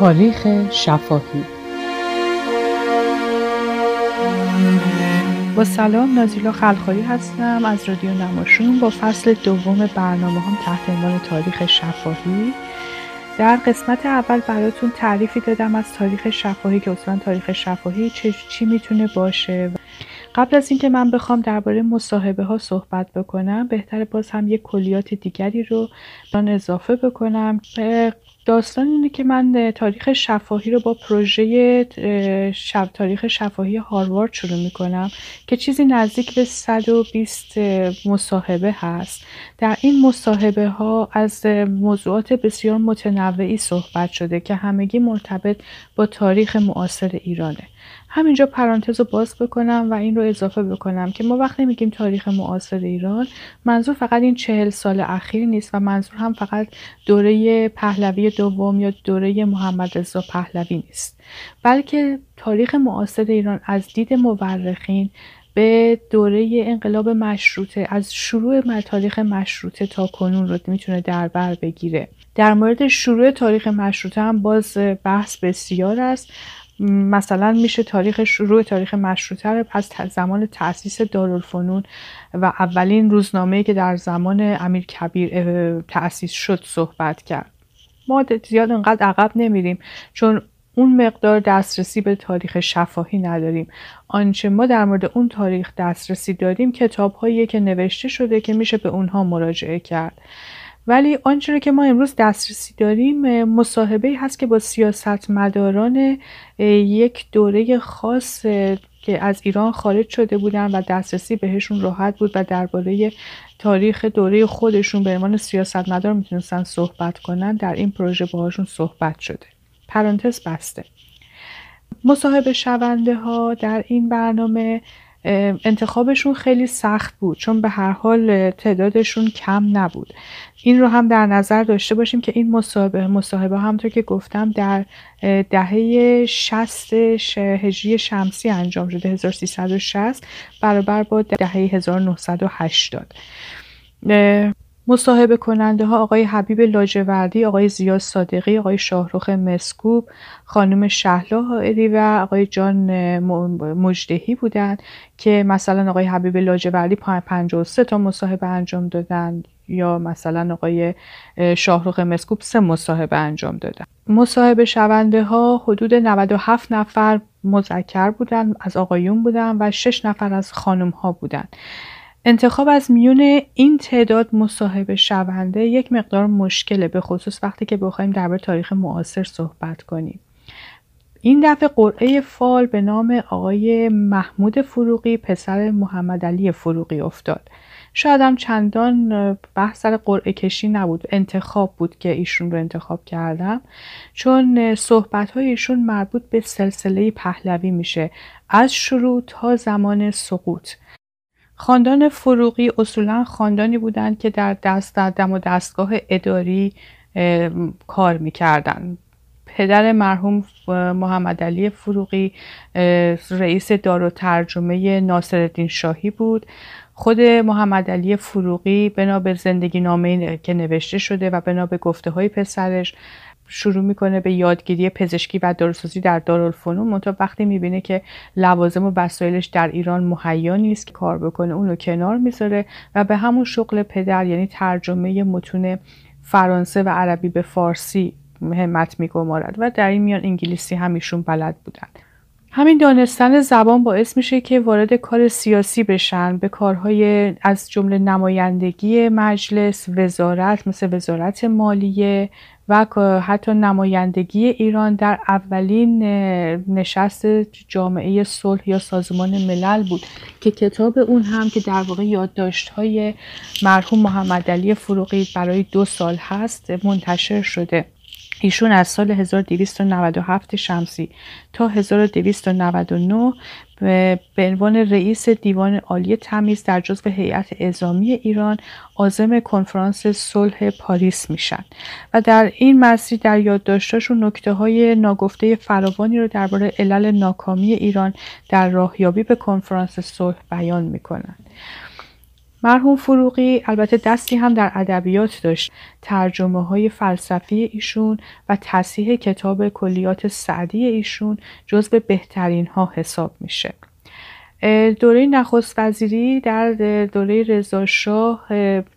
تاریخ شفاهی با سلام نازیلا خلخایی هستم از رادیو نماشون با فصل دوم برنامه هم تحت عنوان تاریخ شفاهی. در قسمت اول براتون تعریفی دادم از تاریخ شفاهی که اصلا تاریخ شفاهی چی میتونه باشه. قبل از اینکه من بخوام درباره مصاحبه ها صحبت بکنم بهتره باز هم یک کلیات دیگری رو اضافه بکنم. داستان اینه که من تاریخ شفاهی رو با پروژه تاریخ شفاهی هاروارد شروع میکنم که چیزی نزدیک به 120 مصاحبه هست. در این مصاحبه ها از موضوعات بسیار متنوعی صحبت شده که همگی مرتبط با تاریخ معاصر ایرانه. همینجا پرانتز رو باز بکنم و این رو اضافه بکنم که ما وقتی میگیم تاریخ معاصر ایران منظور فقط این 40 سال اخیر نیست و منظور هم فقط دوره پهلوی دوم یا دوره محمدرضا پهلوی نیست، بلکه تاریخ معاصر ایران از دید مورخین به دوره انقلاب مشروطه، از شروع تاریخ مشروطه تا کنون رو میتونه در بر بگیره. در مورد شروع تاریخ مشروطه هم باز بحث بسیار است. مثلا میشه تاریخ شروع تاریخ مشروطه رو پس زمان تأسیس دارالفنون و اولین روزنامه‌ای که در زمان امیرکبیر تأسیس شد صحبت کرد. ما زیاد انقدر عقب نمیریم چون اون مقدار دسترسی به تاریخ شفاهی نداریم. آنچه ما در مورد اون تاریخ دسترسی داریم کتاب‌هایی که نوشته شده که میشه به اونها مراجعه کرد. ولی آنچه که ما امروز دسترسی داریم مصاحبه‌ای هست که با سیاستمداران یک دوره خاص که از ایران خارج شده بودن و دسترسی بهشون راحت بود و درباره تاریخ دوره خودشون به عنوان سیاستمدار میتونستن صحبت کنن، در این پروژه باهاشون صحبت شده. پرانتز بسته. مصاحبه شونده ها در این برنامه انتخابشون خیلی سخت بود چون به هر حال تعدادشون کم نبود. این رو هم در نظر داشته باشیم که این مصاحبه همونطور که گفتم در دهه 60 هجری شمسی انجام شده، 1360 برابر با دهه 1980. مصاحبه کننده ها آقای حبیب لاجوردی، آقای زیاد صادقی، آقای شاهرخ مسکوب، خانم شهلا عری و آقای جان مجدهی بودند که مثلا آقای حبیب لاجوردی 53 تا مصاحبه انجام دادند یا مثلا آقای شاهرخ مسکوب 3 مصاحبه انجام دادند. مصاحبه شونده ها حدود 97 نفر مذکر بودند، از آقایون بودند و 6 نفر از خانم ها بودند. انتخاب از میون این تعداد مصاحبه شونده یک مقدار مشکله، به خصوص وقتی که بخوایم درباره تاریخ معاصر صحبت کنیم. این دفعه قرعه فال به نام آقای محمود فروغی پسر محمدعلی فروغی افتاد. شاید هم چندان بحث سر قرعه کشی نبود، انتخاب بود که ایشون رو انتخاب کردم چون صحبت‌های ایشون مربوط به سلسله پهلوی میشه از شروع تا زمان سقوط. خاندان فروغی اصولا خاندانی بودند که در دم و دستگاه اداری کار می‌کردند. پدر مرحوم محمدعلی فروغی رئیس دار و ترجمه ناصرالدین شاهی بود. خود محمدعلی فروغی بنا به زندگی نامه‌ای که نوشته شده و بنا به گفته‌های پسرش شروع میکنه به یادگیری پزشکی و داروسازی در دارالفنون، منتها وقتی میبینه که لوازم و وسایلش در ایران مهیا نیست که کار بکنه اون رو کنار میذاره و به همون شغل پدر یعنی ترجمه متون فرانسه و عربی به فارسی همت میگمارد و در این میان انگلیسی هم ایشون بلد بودن. همین دانستن زبان باعث میشه که وارد کار سیاسی بشن، به کارهای از جمله نمایندگی مجلس، وزارت مثل وزارت مالیه و حتی نمایندگی ایران در اولین نشست جامعه صلح یا سازمان ملل بود که کتاب اون هم که در واقع یادداشت‌های مرحوم محمدعلی فروغی برای 2 سال هست منتشر شده. ایشون از سال 1297 شمسی تا 1299 به عنوان رئیس دیوان عالی تمیز در جزو هیئت اعزامی ایران عازم کنفرانس صلح پاریس میشن و در این مسیر در یادداشتاشون نکته‌های ناگفته فراوانی رو درباره علل ناکامی ایران در راهیابی به کنفرانس صلح بیان میکنن. مرحوم فروغی البته دستی هم در ادبیات داشت. ترجمه های فلسفی ایشون و تصحیح کتاب کلیات سعدی ایشون جزو بهترین ها حساب میشه. دوره نخست وزیری در دوره رضا شاه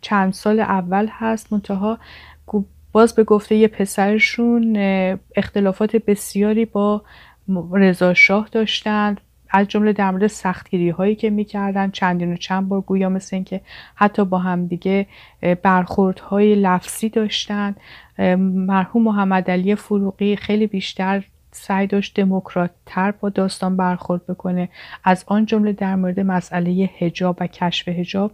چند سال اول هست، منتها باز به گفته یه پسرشون اختلافات بسیاری با رضا شاه داشتند، از جمله در مورد سختگیری هایی که میکردن، چندین و چند بار گویا مثل این که حتی با هم دیگه برخوردهای لفظی داشتن. مرحوم محمدعلی فروغی خیلی بیشتر سعی داشت دموکرات تر با داستان برخورد بکنه، از آن جمله در مورد مسئله حجاب و کشف حجاب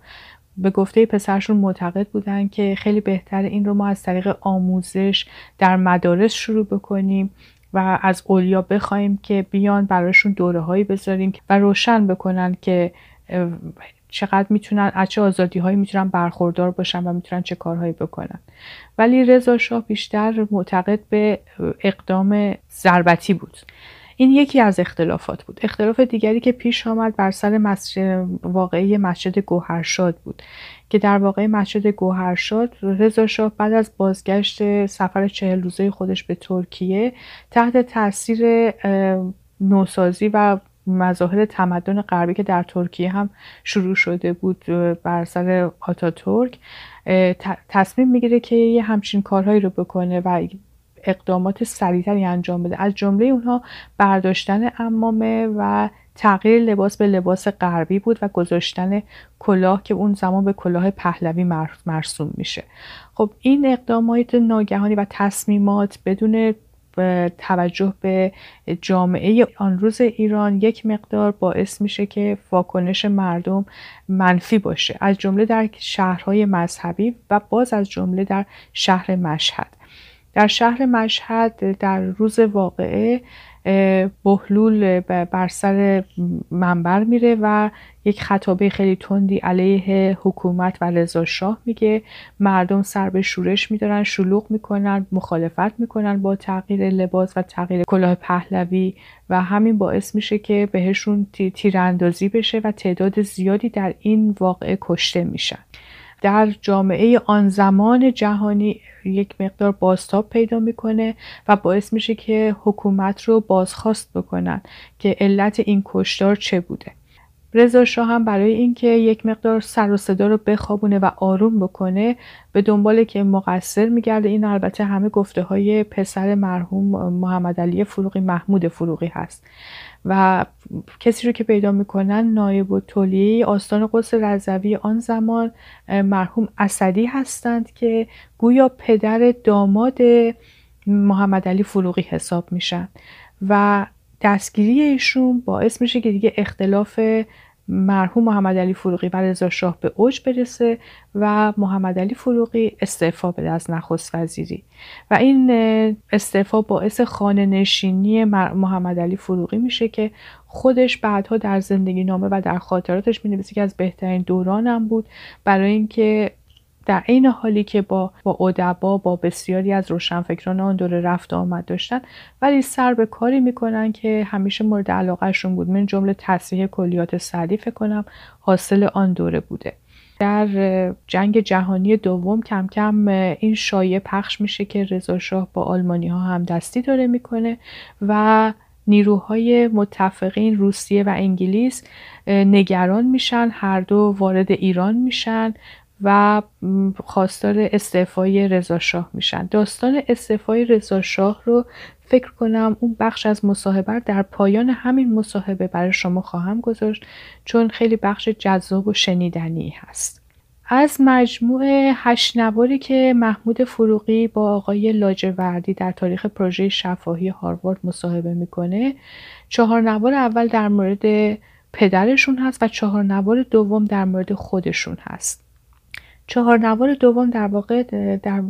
به گفته پسرشون معتقد بودن که خیلی بهتر این رو ما از طریق آموزش در مدارس شروع بکنیم و از اولیا بخوایم که بیان براشون دوره هایی بذاریم و روشن بکنن که چقدر میتونن، از چه آزادی هایی میتونن برخوردار باشن و میتونن چه کارهایی بکنن. ولی رضا شاه بیشتر معتقد به اقدام ضربتی بود. این یکی از اختلافات بود. اختلاف دیگری که پیش آمد بر سر واقعه مسجد گوهرشاد بود که در واقع مسجد گوهرشاد رضا شاه بعد از بازگشت سفر 40 روزه خودش به ترکیه تحت تاثیر نوسازی و مظاهر تمدن غربی که در ترکیه هم شروع شده بود بر سر آتا ترک تصمیم میگیره که یه همچین کارهایی رو بکنه و اقدامات سریعتری انجام بده. از جمله اونها برداشتن عمامه و تغییر لباس به لباس غربی بود و گذاشتن کلاه که اون زمان به کلاه پهلوی مرسوم میشه. خب این اقدامات ناگهانی و تصمیمات بدون توجه به جامعه آن روز ایران یک مقدار باعث میشه که واکنش مردم منفی باشه، از جمله در شهرهای مذهبی و باز از جمله در شهر مشهد. در شهر مشهد در روز واقعه بهلول بر سر منبر میره و یک خطابه خیلی تندی علیه حکومت و رضا شاه میگه. مردم سر به شورش میدارن، شلوغ میکنن، مخالفت میکنن با تغییر لباس و تغییر کلاه پهلوی و همین باعث میشه که بهشون تیراندازی بشه و تعداد زیادی در این واقعه کشته میشن. در جامعه آن زمان جهانی یک مقدار بازتاب پیدا میکنه و باعث میشه که حکومت رو بازخواست بکنن که علت این کشتار چه بوده. رضا شاه هم برای اینکه یک مقدار سر و صدا رو بخوابونه و آروم بکنه به دنبال که مقصر میگرده. این البته همه گفته های پسر مرحوم محمدعلی فروغی، محمود فروغی هست و کسی رو که پیدا میکنن نایب التولیه آستان قدس رزوی آن زمان مرحوم اصدی هستند که گویا پدر داماد محمدعلی فروغی حساب میشن و دستگیری ایشون باعث میشه که دیگه اختلاف مرحوم محمدعلی فروغی و رضا شاه به اوج برسه و محمدعلی فروغی استعفا بده از نخست وزیری و این استعفا باعث خانه نشینی محمدعلی فروغی میشه که خودش بعدها در زندگی نامه و در خاطراتش مینویسه که از بهترین دورانم بود، برای اینکه در این حالی که با ادبا، با بسیاری از روشنفکران آن دوره رفت آمد داشتن، ولی سر به کاری میکنن که همیشه مورد علاقهشون بود، من جمله تصحیح کلیات سعدی فکر کنم حاصل آن دوره بوده. در جنگ جهانی دوم کم کم این شایعه پخش میشه که رضا شاه با آلمانی ها هم دستی داره میکنه و نیروهای متفقین روسیه و انگلیس نگران میشن، هر دو وارد ایران میشن و خواستار استعفای رضا شاه میشن. داستان استعفای رضا شاه رو فکر کنم اون بخش از مصاحبه در پایان همین مصاحبه برای شما خواهم گذاشت چون خیلی بخش جذاب و شنیدنی هست. از مجموع 8 نواری که محمود فروغی با آقای لاجوردی در تاریخ پروژه شفاهی هاروارد مصاحبه میکنه، 4 نوار اول در مورد پدرشون هست و 4 نوار دوم در مورد خودشون هست. 4 نوار دوم در واقع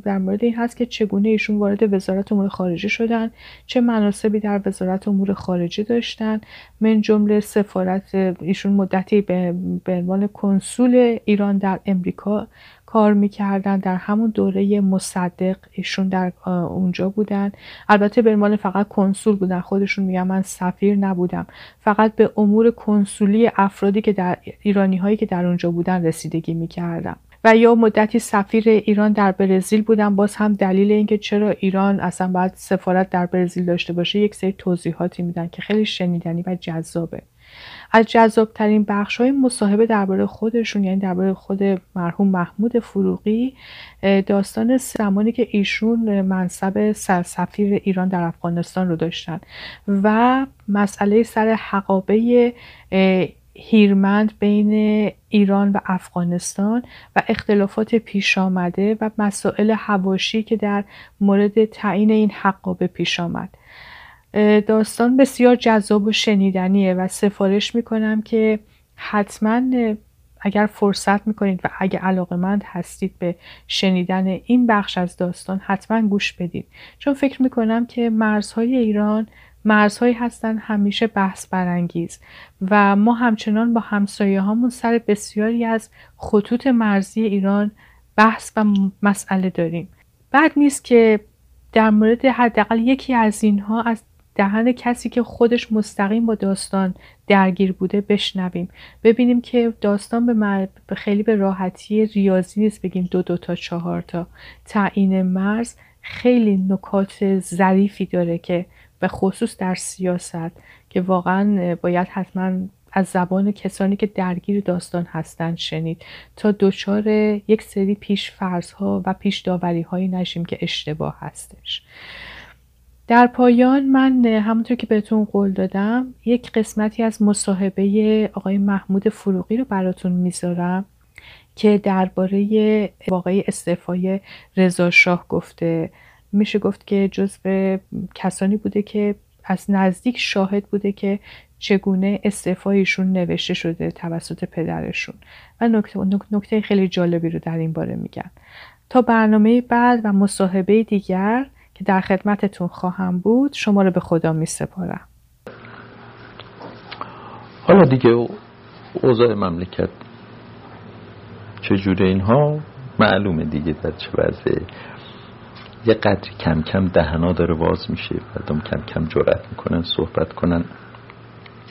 در مورد این هست که چگونه ایشون وارد وزارت امور خارجه شدن، چه مناصبی در وزارت امور خارجه داشتن، من جمله سفارت ایشون مدتی به عنوان کنسول ایران در امریکا کار میکردن. در همون دوره مصدق ایشون در اونجا بودن، البته به عنوان فقط کنسول بودن. خودشون میگن من سفیر نبودم، فقط به امور کنسولی افرادی که در ایرانی هایی که در اونجا بودن رسیدگی میکردم. و یا مدتی سفیر ایران در برزیل بودم. باز هم دلیل اینکه چرا ایران اصلا باید سفارت در برزیل داشته باشه یک سری توضیحاتی میدن که خیلی شنیدنی و جذابه. از جذابترین بخش‌های مصاحبه درباره خودشون، یعنی درباره خود مرحوم محمود فروغی، داستان زمانی که ایشون منصب سفیر ایران در افغانستان رو داشتن و مسئله سر حقابه هیرمند بین ایران و افغانستان و اختلافات پیش آمده و مسائل حواشی که در مورد تعیین این حقابه پیش آمد. داستان بسیار جذاب و شنیدنیه و سفارش میکنم که حتما اگر فرصت میکنید و اگر علاقه‌مند هستید به شنیدن این بخش از داستان حتما گوش بدید، چون فکر میکنم که مرزهای ایران مرزهایی هستن همیشه بحث برانگیز و ما همچنان با همسایه هامون سر بسیاری از خطوط مرزی ایران بحث و مسئله داریم. بد نیست که در مورد حداقل یکی از اینها از دهن کسی که خودش مستقیم با داستان درگیر بوده بشنویم، ببینیم که داستان به خیلی به راحتی ریاضی نیست بگیم دو تا چهار تا. تعیین مرز خیلی نکات ظریفی داره که به خصوص در سیاست که واقعا باید حتما از زبان کسانی که درگیر داستان هستند شنید تا دچار یک سری پیش فرض‌ها و پیش داوری‌هایی نشیم که اشتباه هستش. در پایان من همونطور که بهتون قول دادم یک قسمتی از مصاحبه آقای محمود فروغی رو براتون میذارم که درباره واقعه استعفای رضا شاه گفته. میشه گفت که جزو کسانی بوده که از نزدیک شاهد بوده که چگونه استعفایشون نوشته شده توسط پدرشون و نکته خیلی جالبی رو در این باره میگن. تا برنامه بعد و مصاحبه دیگر که در خدمتتون خواهم بود، شما رو به خدا میسپارم. حالا دیگه اوضاع مملکت چجوره اینها معلومه دیگه، در چه وضعه. یه قدری کم کم دهنا داره باز میشه، مردم کم کم جرأت میکنن صحبت کنن.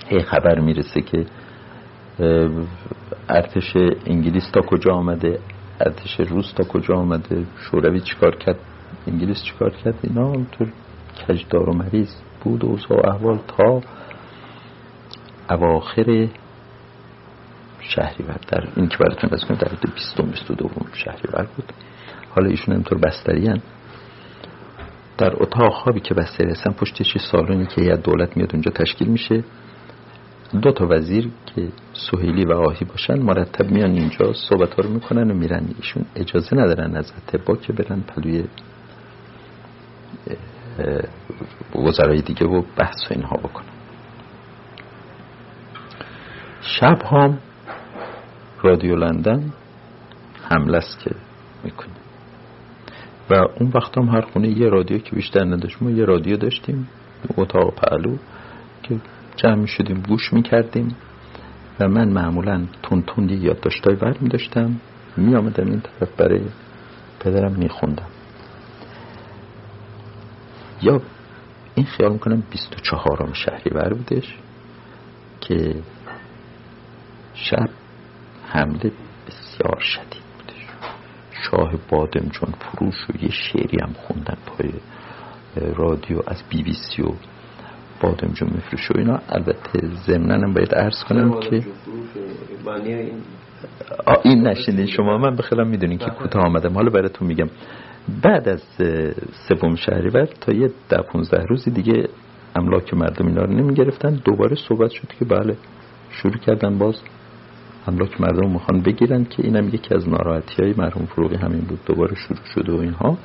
هی خبر میرسه که ارتش انگلیس تا کجا آمده، ارتش روس تا کجا آمده، شوروی چیکار کرد، انگلیس چیکار کرد. اینا اونطور کجدار و مریض بود اوضاع و احوال تا اواخر شهریور. در این که براتون بس کنم در 22 شهریور بود. حالا ایشون اینطور بستری هن. در اتاق خوابی که بستری هستن پشت چی سالونی که یه دولت میاد اونجا تشکیل میشه، 2 تا وزیر که سوهیلی و آهی باشن مرتب میان اینجا صحبت ها رو میکنن و میرن. ایشون اجازه ندارن از اتباع که برن پلوی وزرای دیگه و بحث و اینها بکنن. شب هم رادیو لندن حمله است که میکنه و اون وقت هم هر خونه یه رادیو که بیشتر نداشت. ما یه رادیو داشتیم اتاق پهلو که جمع می شدیم گوش می کردیم و من معمولا تون یادداشتای برمی داشتم می آمدم این طرف برای پدرم می خوندم. یا این خیال می کنم 24 شهریور بودش که شب حمله بسیار شدید بودش. شاه بادمجان فروش و یه شعری هم خوندن پای رادیو از BBC و بادمجان میفروشه و اینا. البته ضمناً باید عرض کنم که این نشینین شما، من به خیالم میدونین که کوتاه آمدم. حالا براتون میگم بعد از 3 شهریور تا یه 10-15 روزی دیگه املاک مردم اینا رو نمیگرفتن. دوباره صحبت شد که بله شروع کردن باز املاک مردم رو میخوان بگیرن که اینم یکی از ناراحتی‌های مرحوم فروغی همین بود. دوباره شروع شد و اینها.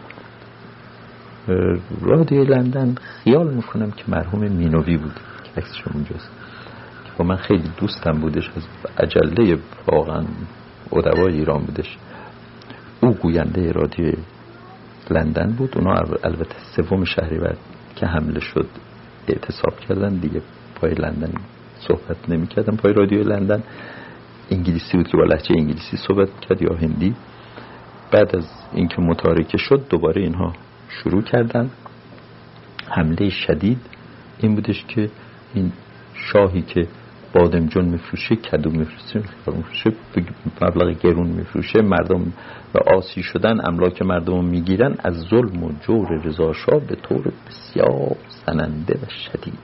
رادیو لندن خیال میکنم که مرحوم مینویی بود که عکسش اونجاست که با من خیلی دوستم بودش، از عجله واقعا ادبای ایران بودش. او گوینده رادیو لندن بود. اونا البته 3 شهریور که حمله شد اعتصاب کردن دیگه، پای لندن صحبت نمیکردن. پای رادیو لندن انگلیسی بود که با لهجه انگلیسی صحبت میکرد یا هندی. بعد از اینکه متارکه شد دوباره اینها شروع کردن. حمله شدید این بودش که این شاهی که بادمجان میفروشه، کدو میفروشه، مبلغ گرون میفروشه، مردم و آسی شدن، املاک مردم رو میگیرن. از ظلم و جور رضا شاه به طور بسیار زننده و شدید.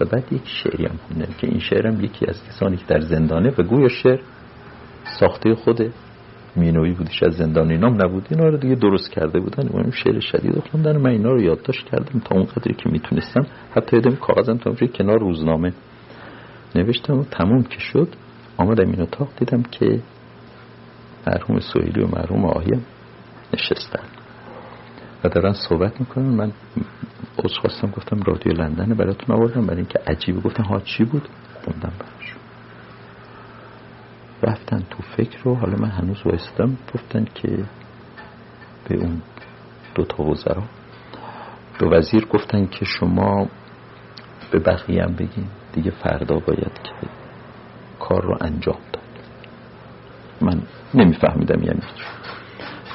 و بعد یک شعری هم خوندم که این شعرم یکی از کسانی که در زندانه و گویا شعر ساخته خود مینویی بودش، از زندانی‌نام نبود، اینا رو دیگه درست کرده بودن. اون شعر شدید خوندن، من اینا رو یادداشت کردم تا اون قدری که میتونستم، حتی دیدم کاغذم تا اونجوری کنار روزنامه نوشتم. تموم که شد آمدم این اتاق، دیدم که مرحوم سوهیلی و مرحوم آهی نشستن و دارن صحبت میکنن. من عذر خواستم، گفتم رادیو لندن براتون آوردم برای اینکه عجیبه. گفتن ها چی بود؟ خوندم براشون، رفتن تو فکر رو. حالا من هنوز وایستم. گفتن که به اون دوتا وزرا، به وزیر گفتن که شما به بقیه هم بگین دیگه فردا باید که کار رو انجام داد. من نمیفهمیدم یعنی.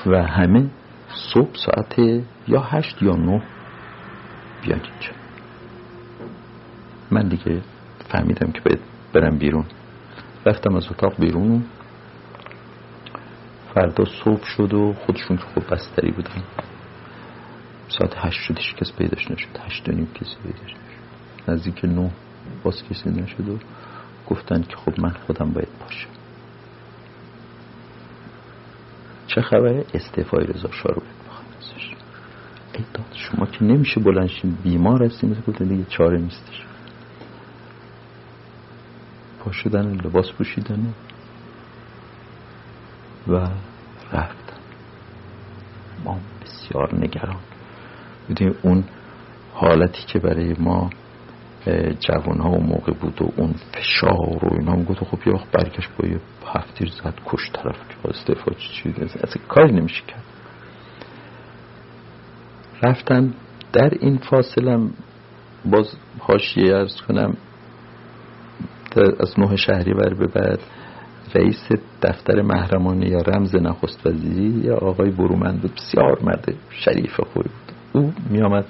و همه صبح ساعت یا 8 یا 9 بیان اینجا. من دیگه فهمیدم که باید برم بیرون. رفتم از اتاق بیرون. فردا صبح شد و خودشون که خوب بستری بودن. ساعت 8 شدش کس پیداش نشد، 8:30 کسی پیداش نشد، نزدیک 9 باز کسی نشد و گفتن که خب من خودم باید باشم. چه خبره؟ استعفای رضا شاه رو بخوام ازش. ای داد شما که نمیشه بلند شین، بیمار هستین. گفتن دیگه چاره نیستش. پاشدن، لباس پوشیدن و رفتن. ما بسیار نگران بودیم. اون حالتی که برای ما جوان‌ها اون موقع بود و اون فشار و اینا، هم گفت خب یه وقت برگشت با یه هفتیر زد کش طرف که استعفا چی اصلا کاری نمیشه کرد. رفتن. در این فاصله باز حاشیه عرض کنم، از 9 شهریور به بعد رئیس دفتر محرمانه یا رمز نخست وزیری یا آقای برومند بود، بسیار مرد شریف خوبی بود. او می آمد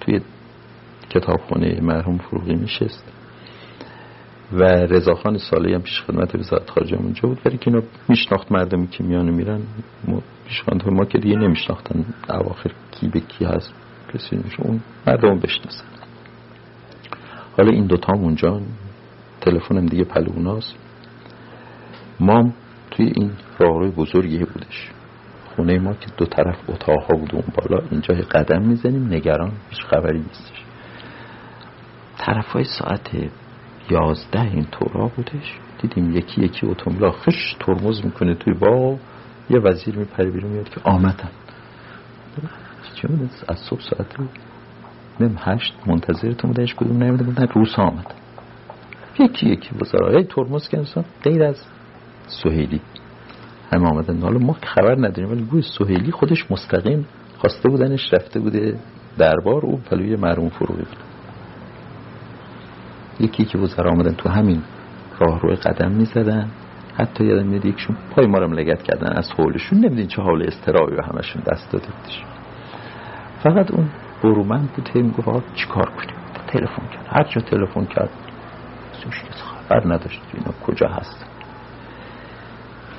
توی کتابخانه مرحوم فروغی میشست و رضاخان سالی هم پیش خدمت وزارت خارجه اونجا بود. ولی که اینا میشناخت مردمی که میان و میرن، پیشخانده ما که دیگه نمیشناختن اواخر کی به کی هست، کسی نمیشه اون مردم بشناسن. حالا این دوتا هم اونجا، تلفنم دیگه پلوناست. مام توی این راهروی بزرگیه بودش، خونه ما که دو طرف اتاق‌ها بود، اون بالا اینجا قدم میزنیم نگران، هیچ خبری نیستش. طرفای ساعت 11 این طورا بودش، دیدیم یکی یکی اتومبیلا خش ترمز میکنه توی با، یه وزیر میپره بیرون میاد که آمدن. چون از صبح ساعت 8 منتظرتون بودن، هیچ کدوم نمیده بودن، روسا آمدن یکی بزرگای ترمز کنسان غیر از سوهیلی همه آمدن. حالا ما خبر نداریم، ولی گوی سوهیلی خودش مستقیم خواسته بودنش، رفته بوده دربار، او پلوی مرحوم فروغی بود. یکی بزرگا آمدن تو همین راه روی قدم میزدن. حتی یادم میاد یکشون پای ما رو لگد کردن از حولشون، نمیدین چه حال استرابی به همشون دست داده بودش. فقط اون برومند بود میگفت آقا چیکار کنیم. تلفن کرد، هر جا تلفن کرد توش کسی خبر نداشت اینا کجا هست.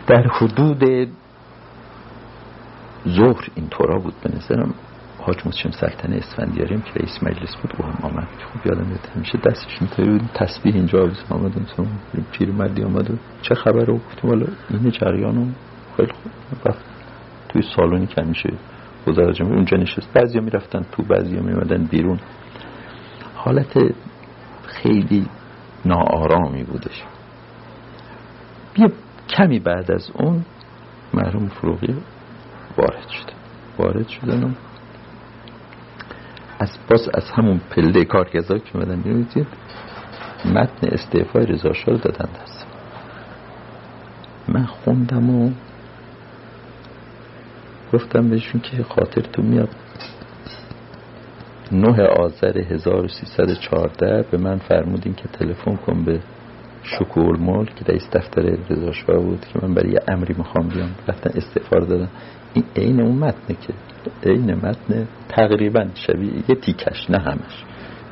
در حدود ظهر این طورا بود به نظرم. حاج مصمم سلطنه اسفندیاری که رئیس مجلس بود او هم آمد. خب یادم میاد همیشه دستش میتونی بود تسبیح اینجا آویز آمد. پیرمردی آمد و چه خبر رو گفتیم. حالا این جریان رو خیلی خوب توی سالونی که همیشه وزارت جمهوری اونجا نشست، بعضی ها میرفتن تو، بعضی ها میمدن بیرون. حالت خیلی ناآرامی بودش. یه کمی بعد از اون مرحوم فروغی وارد شدن و از همون پله کارگزار که اومدن بیرون متن استعفای رضا شاه رو دادن دستم. من خوندم و گفتم بهشون که خاطرتون میاد 9 آذر 1314 به من فرمودین که تلفن کن به شکرالملک که در دفتر رضا شاه بود که من برای یه امری میخوام بیام، رفتن استعفا دادن. این عین اون متنه که عین متن تقریبا شبیه، یه تیکش نه همش،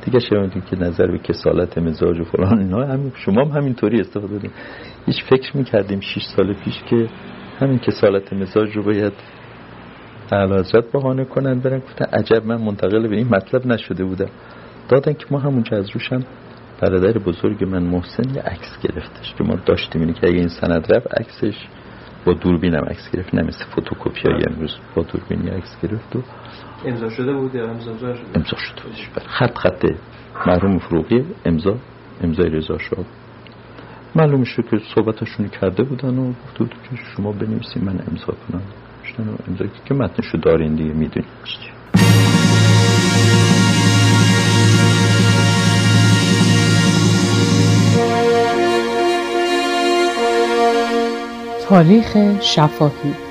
دیگه شنیدین که نظر به کسالت مزاج و فلان اینا، همین شما هم همینطوری استفاده کردین. هیچ فکر می‌کردیم 6 سال پیش که همین کسالت مزاج رو باید اعلیحضرت بهانه کنن برن. گفتن عجب من منتقل به این مطلب نشده بودم. دادن که ما همونجا از روشم برادر بزرگ من محسن یه عکس گرفتش که ما داشتیم، اینه که اگه این سند رفت عکسش با دوربینم عکس گرفت، نه مثل فوتوکپیای امروز، با دوربینی عکس گرفت و امضا شده بود. امضا شده بود. خط مرحوم فروغی، امضای رضا شاه. معلوم شد که صحبتاشونو کرده بودن و گفتن که شما بنویسید من امضا کنم. شما امضا که متنشو دارین دیگه میدونید چیه. تاریخ شفاهی